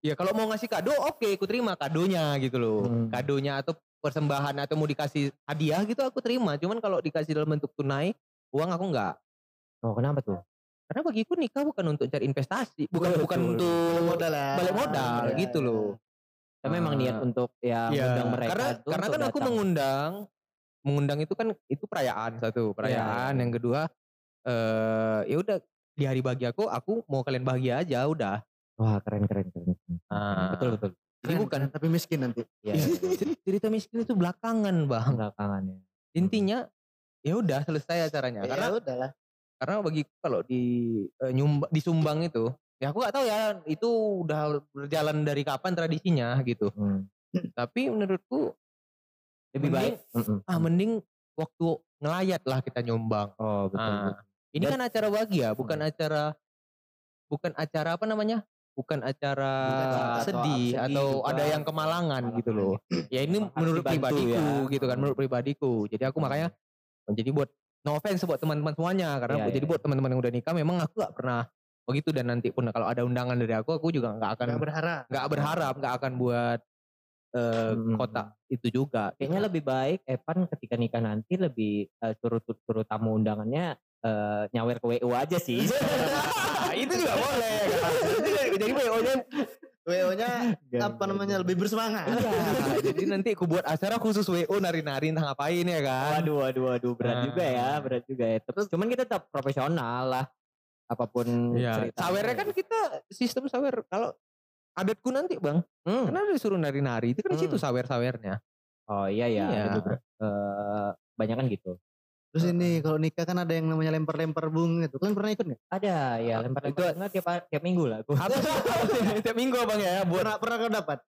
Ya kalau mau ngasih kado oke, aku terima kadonya gitu loh. Hmm. Kadonya atau persembahan atau mau dikasih hadiah gitu aku terima. Cuman kalau dikasih dalam bentuk tunai, uang aku enggak. Oh kenapa tuh? Karena bagiku nikah bukan untuk cari investasi. Bukan betul, bukan betul. Untuk modal balik modal ya, gitu ya. Loh. Tapi nah, memang niat untuk ya, ya mengundang mereka. Karena, karena kan datang. Aku mengundang. Mengundang itu kan itu perayaan satu. Perayaan ya. Yang kedua. Eh, ya udah di hari bahagia aku, aku mau kalian bahagia aja udah. Wah keren keren keren. Ah. Betul betul. Jadi bukan tapi miskin nanti. Ya, cerita miskin itu belakangan Bang. Belakangan ya. Intinya ya udah selesai acaranya. Ya, karena ya udahlah. Karena bagi kalau di e, nyumba, disumbang itu, ya aku nggak tahu ya itu udah berjalan dari kapan tradisinya gitu. Hmm. Tapi menurutku lebih mending, baik. Ah mending waktu ngelayat lah kita nyumbang. Oh betul. Ah. Betul. Ini kan acara bahagia, bukan hmm. acara bukan acara apa namanya? Bukan acara, bukan acara sedih atau, atau juga. Ada yang kemalangan gitu loh. Ya ini menurut pribadiku ya. Gitu kan, menurut pribadiku. Jadi aku makanya jadi buat no offense buat teman-teman semuanya karena ya, ya. Jadi buat teman-teman yang udah nikah memang aku gak pernah begitu dan nanti pun kalau ada undangan dari aku aku juga gak akan gak berharap, gak, berharap, gak akan buat uh, hmm. kotak itu juga. Kayaknya lebih baik Evan ketika nikah nanti lebih uh, suruh-suruh tamu undangannya Uh, nyawer ke W O aja sih. Itu juga boleh. Jadi W O-nya W O-nya apa namanya lebih bersemangat. Iya. Jadi nanti aku buat acara khusus W O nari-nari entah ngapain ya kan. Waduh waduh waduh berat nah. juga ya, berat juga ya. Terus cuman kita tetap profesional lah. Apapun ya. Ceritanya. Sawernya kan kita sistem sawer kalau adatku nanti, Bang. Hmm. Karena disuruh nari-nari itu kan hmm. situ sawer-sawernya. Oh iya ya. Iya. Uh, banyak kan gitu. Terus ini kalau nikah kan ada yang namanya lempar-lempar bunga itu. Kalian pernah ikut gak? Ada ya lempar-lempar bunga tiap, tiap minggu lah. Tiap minggu Bang ya. Buat... Pernah pernah kau dapat?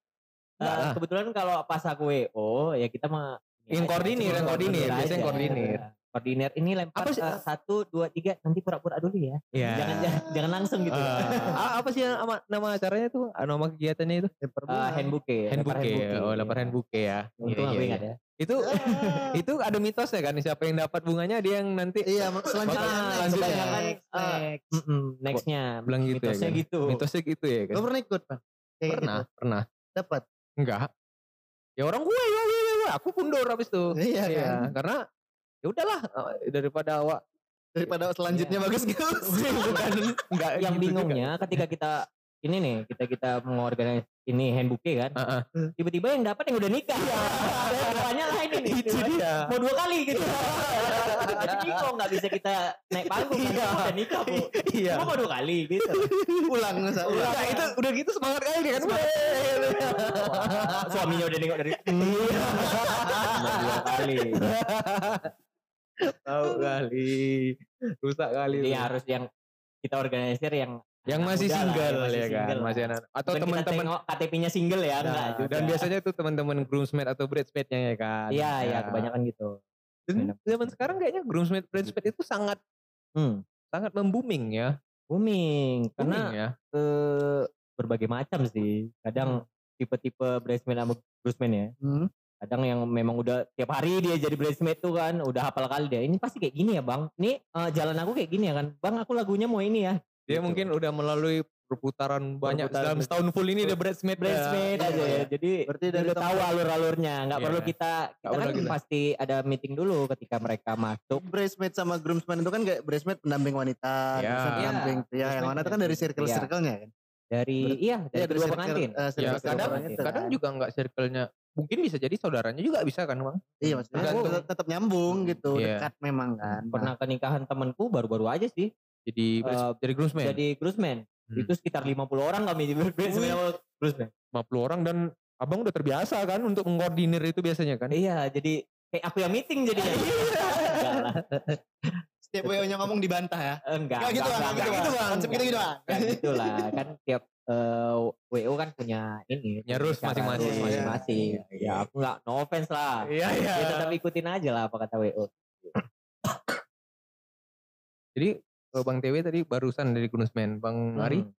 Nah, nah. Kebetulan kalau pas aku W O ya kita mah. Yang ya, koordinir, yang koordinir. Biasanya koordinir. Koordinir ini lempar apa sih? Uh, satu, dua, tiga. Nanti pura-pura dulu ya. Yeah. Jangan jangan, jangan langsung gitu. Uh. Ya. Apa sih nama, nama acaranya tuh? Nama kegiatannya itu? Uh, hand bouquet. Hand bouquet. Oh lempar hand bouquet ya. Untung aku ingat ya. Itu itu ada mitosnya kan siapa yang dapat bunganya dia yang nanti iya selanjutnya ah, selanjutnya kan next, next. Uh, mm-hmm, nextnya bilang gitu mitosnya ya kan? Gitu mitosnya gitu ya kan. Lo pernah ikut Pak kayak pernah gitu. Pernah dapat enggak ya orang gue ya, ya, ya, ya. Aku mundur habis itu iya ya, kan? Karena ya udahlah daripada awak daripada selanjutnya iya. Bagus gitu bukan enggak yang gitu bingungnya juga. Ketika kita ini nih kita kita mengorganisasi ini hand bouquet kan uh-uh. tiba-tiba yang dapat yang udah nikah ya depannya lah ini nih mau dua kali gitu jadi kok nggak bisa kita naik panggung kan udah nikah Bu cuma mau dua kali gitu ulang masa ulang nah, itu udah gitu semangat kali dia kan suaminya udah nengok dari dua kali tahu kali rusak kali jadi harus yang kita organisir yang yang masih single lah, ya, masih ya single kan, lah. Masih anak atau teman-teman K T P-nya single ya, nah, enggak juga. Dan biasanya tuh teman-teman groomsmaid atau bridesmaid-nya ya kan. Iya, iya, ya, kebanyakan gitu. Dan zaman sekarang kayaknya groomsmaid bridesmaid itu sangat hmm, sangat membooming ya. Booming, booming karena ya. Eh, berbagai macam sih. Kadang tipe-tipe bridesmaid sama groomsmaid ya. Hmm. Kadang yang memang udah tiap hari dia jadi bridesmaid tuh kan, udah hafal kali dia. Ini pasti kayak gini ya, Bang. Ini uh, jalan aku kayak gini ya kan. Bang, aku lagunya mau ini ya. Dia gitu. Mungkin udah melalui perputaran, perputaran banyak dalam setahun full ini udah bridesmaid bridesmaid ya. Aja ya. Jadi udah tahu alur-alururnya, nggak yeah. perlu kita kita gak kan kita. Pasti ada meeting dulu ketika mereka masuk. Bridesmaid sama groomsman itu kan kayak bridesmaid pendamping wanita, yeah. pendamping pria yeah. ya, yang mana itu kan dari circle-circle-nya kan. Dari Ber- iya dari, dari dua pengantin. Uh, ya, kadang kadang juga nggak circle-nya. Mungkin bisa jadi saudaranya juga bisa kan Bang? Iya maksudnya oh. tetap nyambung gitu, yeah. dekat memang kan. Pernah kenikahan temanku baru-baru aja sih. Jadi uh, dari groomsman. Jadi groomsman. Hmm. Itu sekitar lima puluh orang kami di groomsman. lima puluh orang dan Abang udah terbiasa kan untuk mengkoordinir itu biasanya kan? Iya, jadi kayak aku yang meeting jadinya. Setiap W O-nya ngomong dibantah ya. Enggak. Enggak gitu, enggak gitu, Bang. Konsep kita gitu, Bang. Enggak gitu lah, kan tiap Uh, W O kan punya ini nyerus masing-masing iya. masing-masing ya aku gak no offense lah iya, iya. ya tetap ikutin aja lah apa kata W O. Jadi Bang T W tadi barusan dari Groomsmen, Bang Ari hmm.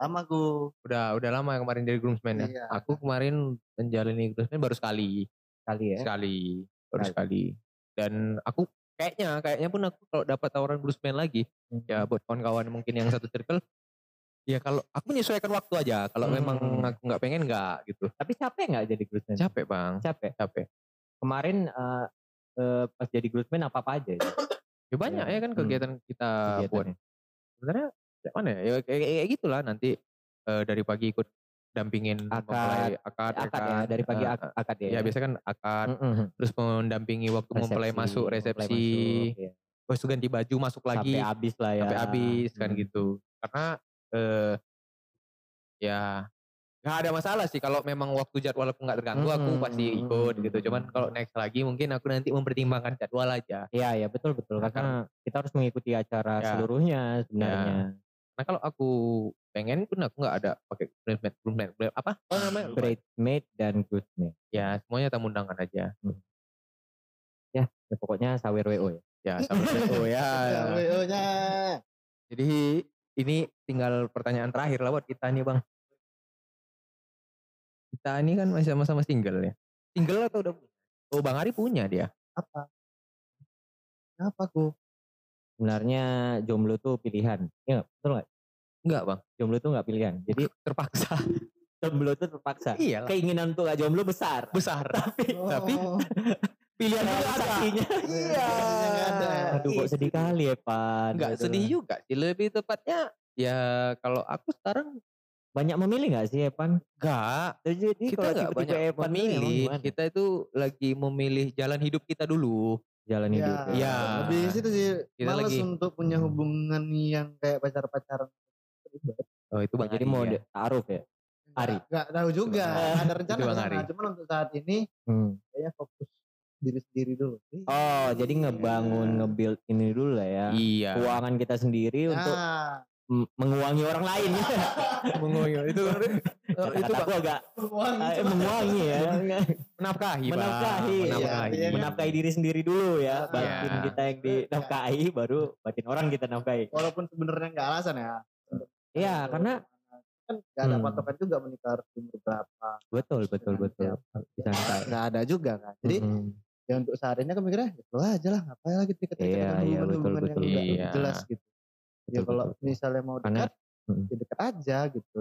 lama gue udah udah lama kemarin dari Groomsmen ya iya. Aku kemarin menjalani Groomsmen baru sekali sekali ya sekali baru sekali, sekali. Dan aku kayaknya kayaknya pun aku kalau dapat tawaran Groomsmen lagi hmm. ya buat kawan-kawan mungkin yang satu circle ya kalau aku menyesuaikan waktu aja. Kalau hmm. memang aku gak pengen gak gitu. Tapi capek gak jadi groomsman? Capek bang. Capek? Capek. Kemarin uh, uh, pas jadi groomsman apa-apa aja. Ya banyak ya, ya kan kegiatan hmm. kita kegiatan buat. Ya. Sebenarnya kayak mana ya? Ya kayak, kayak gitulah nanti uh, dari pagi ikut dampingin akad, akad, akad, akad ya, dari pagi akad, uh, akad ya. Ya biasanya kan akad. Mm-hmm. Terus mendampingi waktu mempelai masuk resepsi. Terus okay. ganti baju masuk lagi. Sampai habis lah ya. Sampai habis hmm. kan gitu. Karena Uh, ya nggak ada masalah sih kalau memang waktu jadwal aku nggak terganggu hmm, aku pasti ikut hmm, gitu. Cuman kalau next lagi mungkin aku nanti mempertimbangkan jadwal aja. Iya ya betul betul nah, karena kita harus mengikuti acara ya, seluruhnya sebenarnya. Ya. Nah kalau aku pengen pun aku nggak ada pakai bridesmaid, bridesmaid apa? Oh namanya bridesmaid dan groomsmaid. Ya semuanya tamu undangan aja. Hmm. Ya, ya pokoknya sawer W O ya. Ya sawer W O ya. W O nya. Jadi ini tinggal pertanyaan terakhir lah buat kita nih bang. Kita ini kan masih sama-sama single ya. Single atau udah punya? Oh Bang Ari punya dia. Apa? Apa ku? Sebenarnya jomblo tuh pilihan. Iya betul gak? Enggak bang. Jomblo tuh gak pilihan. Jadi terpaksa. Jomblo tuh terpaksa. Iya. Keinginan tuh gak jomblo besar. Besar. Tapi. Oh. Tapi. Pilihan itu saksinya. Iya. Aduh kok sedih kali ya Pan. Enggak sedih juga sih. Lebih tepatnya ya kalau aku sekarang. Banyak memilih gak sih Epan? Enggak. Jadi kita kalau gak banyak Epan memilih. Kita itu lagi memilih jalan hidup kita dulu. Jalan ya, hidup. Iya. Lebih situ sih. Kita males lagi untuk punya hubungan yang kayak pacar-pacaran. Oh itu Bang jadi Ari mau ya. Taruh ya. Ari. Enggak tahu juga. Ada rencana. Nah, cuman untuk saat ini. Hmm. Kayaknya fokus diri sendiri dulu. Oh, jadi ngebangun, yeah. nge-build ini dulu lah ya. Iya. Keuangan kita sendiri nah. untuk m- menguangi orang lain. Menguangi itu. Itu aku agak menguangi ya. Menafkahi, Pak. Menafkahi. Menafkahi. Ya, menafkahi diri sendiri dulu ya. Batin yeah. kita yang dinafkahi baru batin orang kita nafkahi. Walaupun sebenarnya enggak alasan ya. Iya, karena kan gak ada hmm. patokan juga menikah harus umur berapa. Betul, betul, betul. Bisa gak ada juga kan. Jadi hmm. ya untuk saat ini aku mikirnya gitu aja lah ngapain lagi ketika iya, kita iya, hubungan yang enggak iya. jelas gitu betul, ya kalau betul. Misalnya mau dekat karena, ya dekat aja gitu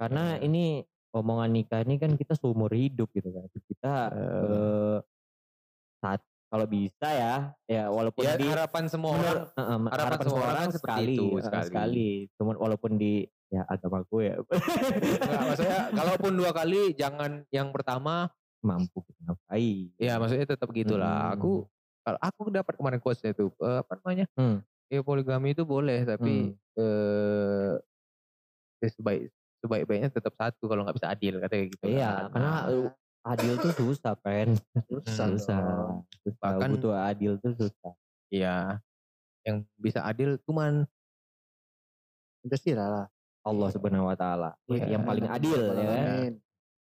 karena ini omongan nikah ini kan kita seumur hidup gitu kan kita uh, uh, saat kalau bisa ya ya walaupun ya, di harapan semua orang uh, uh, harapan, harapan semua orang sekali itu, sekali. sekali cuman walaupun di ya agama gue ya nggak, maksudnya kalaupun dua kali jangan yang pertama mampu menafkahi. Ya maksudnya tetap gitulah. Hmm. Aku kalau aku dapat kemarin quotes itu uh, apa namanya? Hmm. Ya poligami itu boleh tapi eh hmm. uh, ya sebaik sebaik-baiknya tetap satu kalau enggak bisa adil katanya gitu. Iya, kan? Karena nah. adil tuh susah, Pen. Susah. Susah. Bahkan butuh adil tuh susah. Iya. Yang bisa adil cuman pastilah Allah Subhanahu wa taala ya, yang paling adil ya. Amin.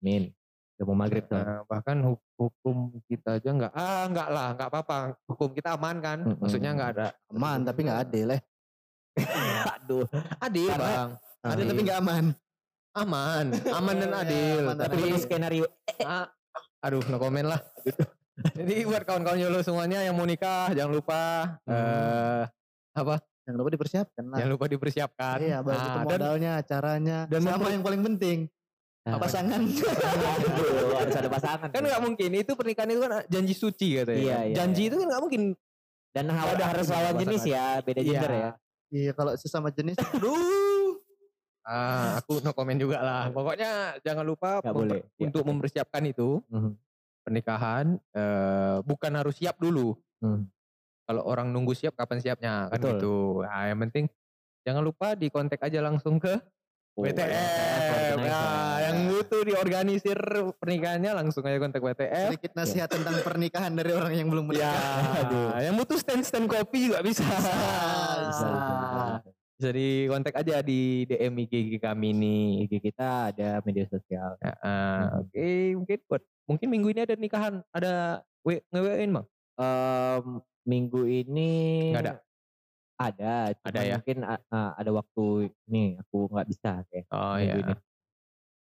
Amin. Udah mau maghrib tuh. Nah, bahkan hukum kita aja enggak ah enggak lah enggak apa-apa hukum kita aman kan mm-hmm. maksudnya enggak ada aman tapi enggak adil eh aduh adil karena, bang adil, adil tapi enggak aman aman aman dan adil ya, aman tapi itu skenario ah, aduh no komen lah jadi buat kawan-kawan YOLO semuanya yang mau nikah jangan lupa hmm. eh, apa jangan lupa dipersiapkan lah jangan lupa dipersiapkan iya bagi ah, modalnya acaranya dan apa yang paling penting Nah, pasangan aduh, harus ada pasangan kan nggak mungkin itu pernikahan itu kan janji suci katanya iya, kan? Iya, janji iya. itu kan nggak mungkin dan harus harus lawan jenis ya beda iya. gender ya iya kalau sesama jenis aduh ah aku no comment juga lah pokoknya jangan lupa memper- boleh. Untuk ya. Mempersiapkan itu mm-hmm. pernikahan eh, bukan harus siap dulu mm. kalau orang nunggu siap kapan siapnya kan Betul. Gitu nah, yang penting jangan lupa di kontak aja langsung ke W T F, nah, yang butuh diorganisir pernikahannya langsung aja kontak W T F. Sedikit nasihat ya. Tentang pernikahan dari orang yang belum menikah. Ya, yang butuh stand-stand kopi juga bisa. Bisa, bisa. bisa. bisa. Bisa di kontak aja di D M I G kami nih, I G kita ada media sosial. Nah, uh, hmm. Oke, okay, mungkin buat mungkin minggu ini ada nikahan, ada ngewein bang? Um, minggu ini nggak ada. Ada, ada ya. Mungkin uh, ada waktu ini aku nggak bisa kayak. Oh iya. Ini.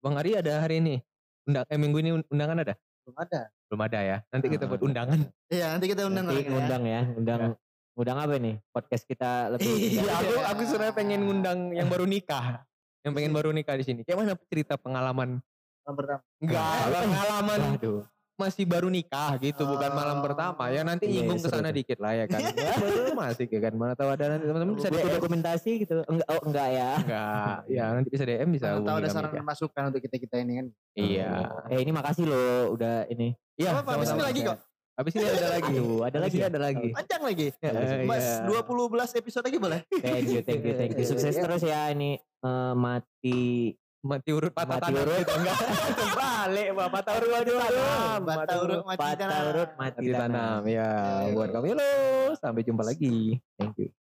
Bang Ari ada hari ini? Undang, eh minggu ini undangan ada? Belum ada. Belum ada ya. Nanti kita buat undangan. Iya, nanti kita undang. Nanti undang ya, undang. Ya. Ngundang apa nih? Podcast kita lebih. Iya, aku aku sebenarnya pengen ngundang yang baru nikah. Yang pengen baru nikah di sini. Kayak mana cerita pengalaman malam pertama? Enggak, pengalaman. Aduh. Masih baru nikah gitu, oh. Bukan malam pertama. Ya nanti iya, nyinggung ke sana dikit lah ya kan. Ya, masih ya kan. Mana tahu ada nanti teman-teman bisa D M dokumentasi gitu. Enggak, oh, enggak ya. Enggak. Ya nanti bisa D M bisa. Tahu ada saran dan masukan untuk kita-kita ini kan. Iya. Oh. Eh ini makasih loh udah ini. Iya, habis ini lagi kok. Habis ini ada lagi. Aduh, ada lagi, ada lagi. Panjang lagi. Ya, Mas, ya. dua puluh belas episode lagi boleh? Thank you, thank you, thank you. Sukses terus ya ini uh, mati mati urut patah mati tanah. Urut. Enggak. Balik, Pak. Patah urut mati tanam. Patah urut mati tanam. Patah urut mati tanam. Ya, buat kamu. Halo, sampai jumpa lagi. Thank you.